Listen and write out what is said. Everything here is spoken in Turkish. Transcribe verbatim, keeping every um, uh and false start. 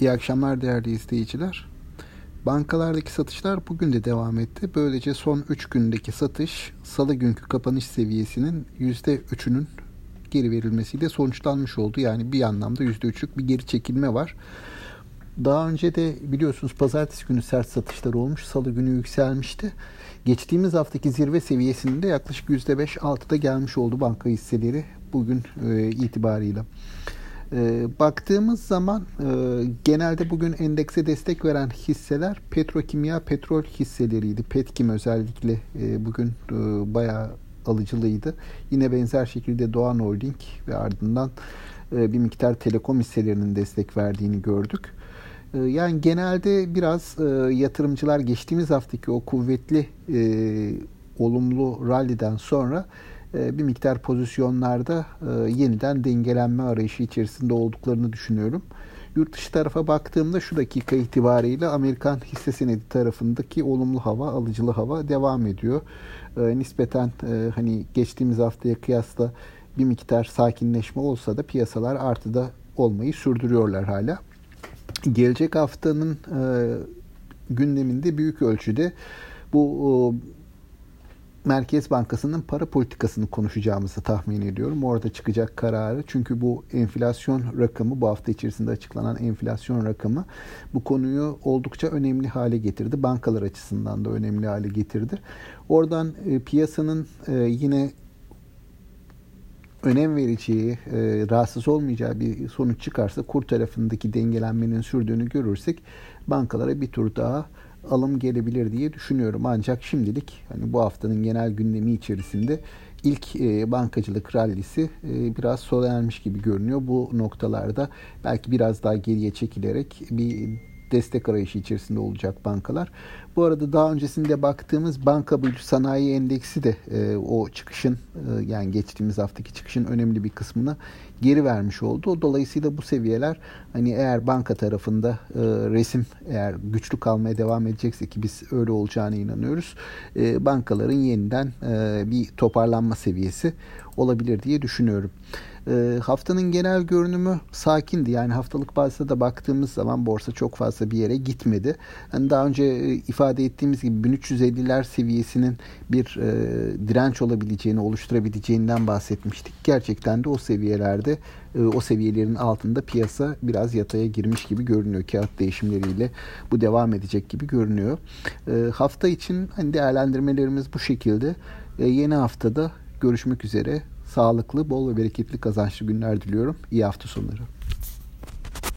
İyi akşamlar değerli izleyiciler. Bankalardaki satışlar bugün de devam etti. Böylece son üç gündeki satış salı günkü kapanış seviyesinin yüzde üçünün geri verilmesiyle sonuçlanmış oldu. Yani bir anlamda yüzde üçlük bir geri çekilme var. Daha önce de biliyorsunuz pazartesi günü sert satışlar olmuş. Salı günü yükselmişti. Geçtiğimiz haftaki zirve seviyesinde yaklaşık yüzde beş altıda gelmiş oldu banka hisseleri bugün itibarıyla. E, baktığımız zaman e, genelde bugün endekse destek veren hisseler petrokimya, petrol hisseleriydi. Petkim özellikle e, bugün e, bayağı alıcılıydı. Yine benzer şekilde Doğan Holding ve ardından e, bir miktar telekom hisselerinin destek verdiğini gördük. E, yani genelde biraz e, yatırımcılar geçtiğimiz haftaki o kuvvetli e, olumlu ralliden sonra bir miktar pozisyonlarda yeniden dengelenme arayışı içerisinde olduklarını düşünüyorum. Yurt dışı tarafa baktığımda şu dakika itibariyle Amerikan hisse senedi tarafındaki olumlu hava, alıcılı hava devam ediyor. Nispeten hani geçtiğimiz haftaya kıyasla bir miktar sakinleşme olsa da piyasalar artıda olmayı sürdürüyorlar hala. Gelecek haftanın gündeminde büyük ölçüde bu Merkez Bankası'nın para politikasını konuşacağımızı tahmin ediyorum. Orada çıkacak kararı. Çünkü bu enflasyon rakamı, bu hafta içerisinde açıklanan enflasyon rakamı bu konuyu oldukça önemli hale getirdi. Bankalar açısından da önemli hale getirdi. Oradan e, piyasanın e, yine önem vereceği, e, rahatsız olmayacağı bir sonuç çıkarsa, kur tarafındaki dengelenmenin sürdüğünü görürsek bankalara bir tur daha alım gelebilir diye düşünüyorum. Ancak şimdilik hani bu haftanın genel gündemi içerisinde ilk e, bankacılık rallisi e, biraz solanmış gibi görünüyor. Bu noktalarda belki biraz daha geriye çekilerek bir destek arayışı içerisinde olacak bankalar. Bu arada daha öncesinde baktığımız banka bölü sanayi endeksi de e, o çıkışın e, yani geçtiğimiz haftaki çıkışın önemli bir kısmını geri vermiş oldu. Dolayısıyla bu seviyeler hani eğer banka tarafında e, resim eğer güçlü kalmaya devam edecekse ki biz öyle olacağına inanıyoruz. E, bankaların yeniden e, bir toparlanma seviyesi olabilir diye düşünüyorum. E, haftanın genel görünümü sakindi. Yani haftalık bazda da baktığımız zaman borsa çok fazla bir yere gitmedi. Yani daha önce e, ifade ettiğimiz gibi bin üç yüz elliler seviyesinin bir e, direnç olabileceğini, oluşturabileceğinden bahsetmiştik. Gerçekten de o seviyelerde, e, o seviyelerin altında piyasa biraz yataya girmiş gibi görünüyor. Kağıt değişimleriyle bu devam edecek gibi görünüyor. E, hafta için hani değerlendirmelerimiz bu şekilde. E, yeni haftada görüşmek üzere. Sağlıklı, bol ve bereketli, kazançlı günler diliyorum. İyi hafta sonları.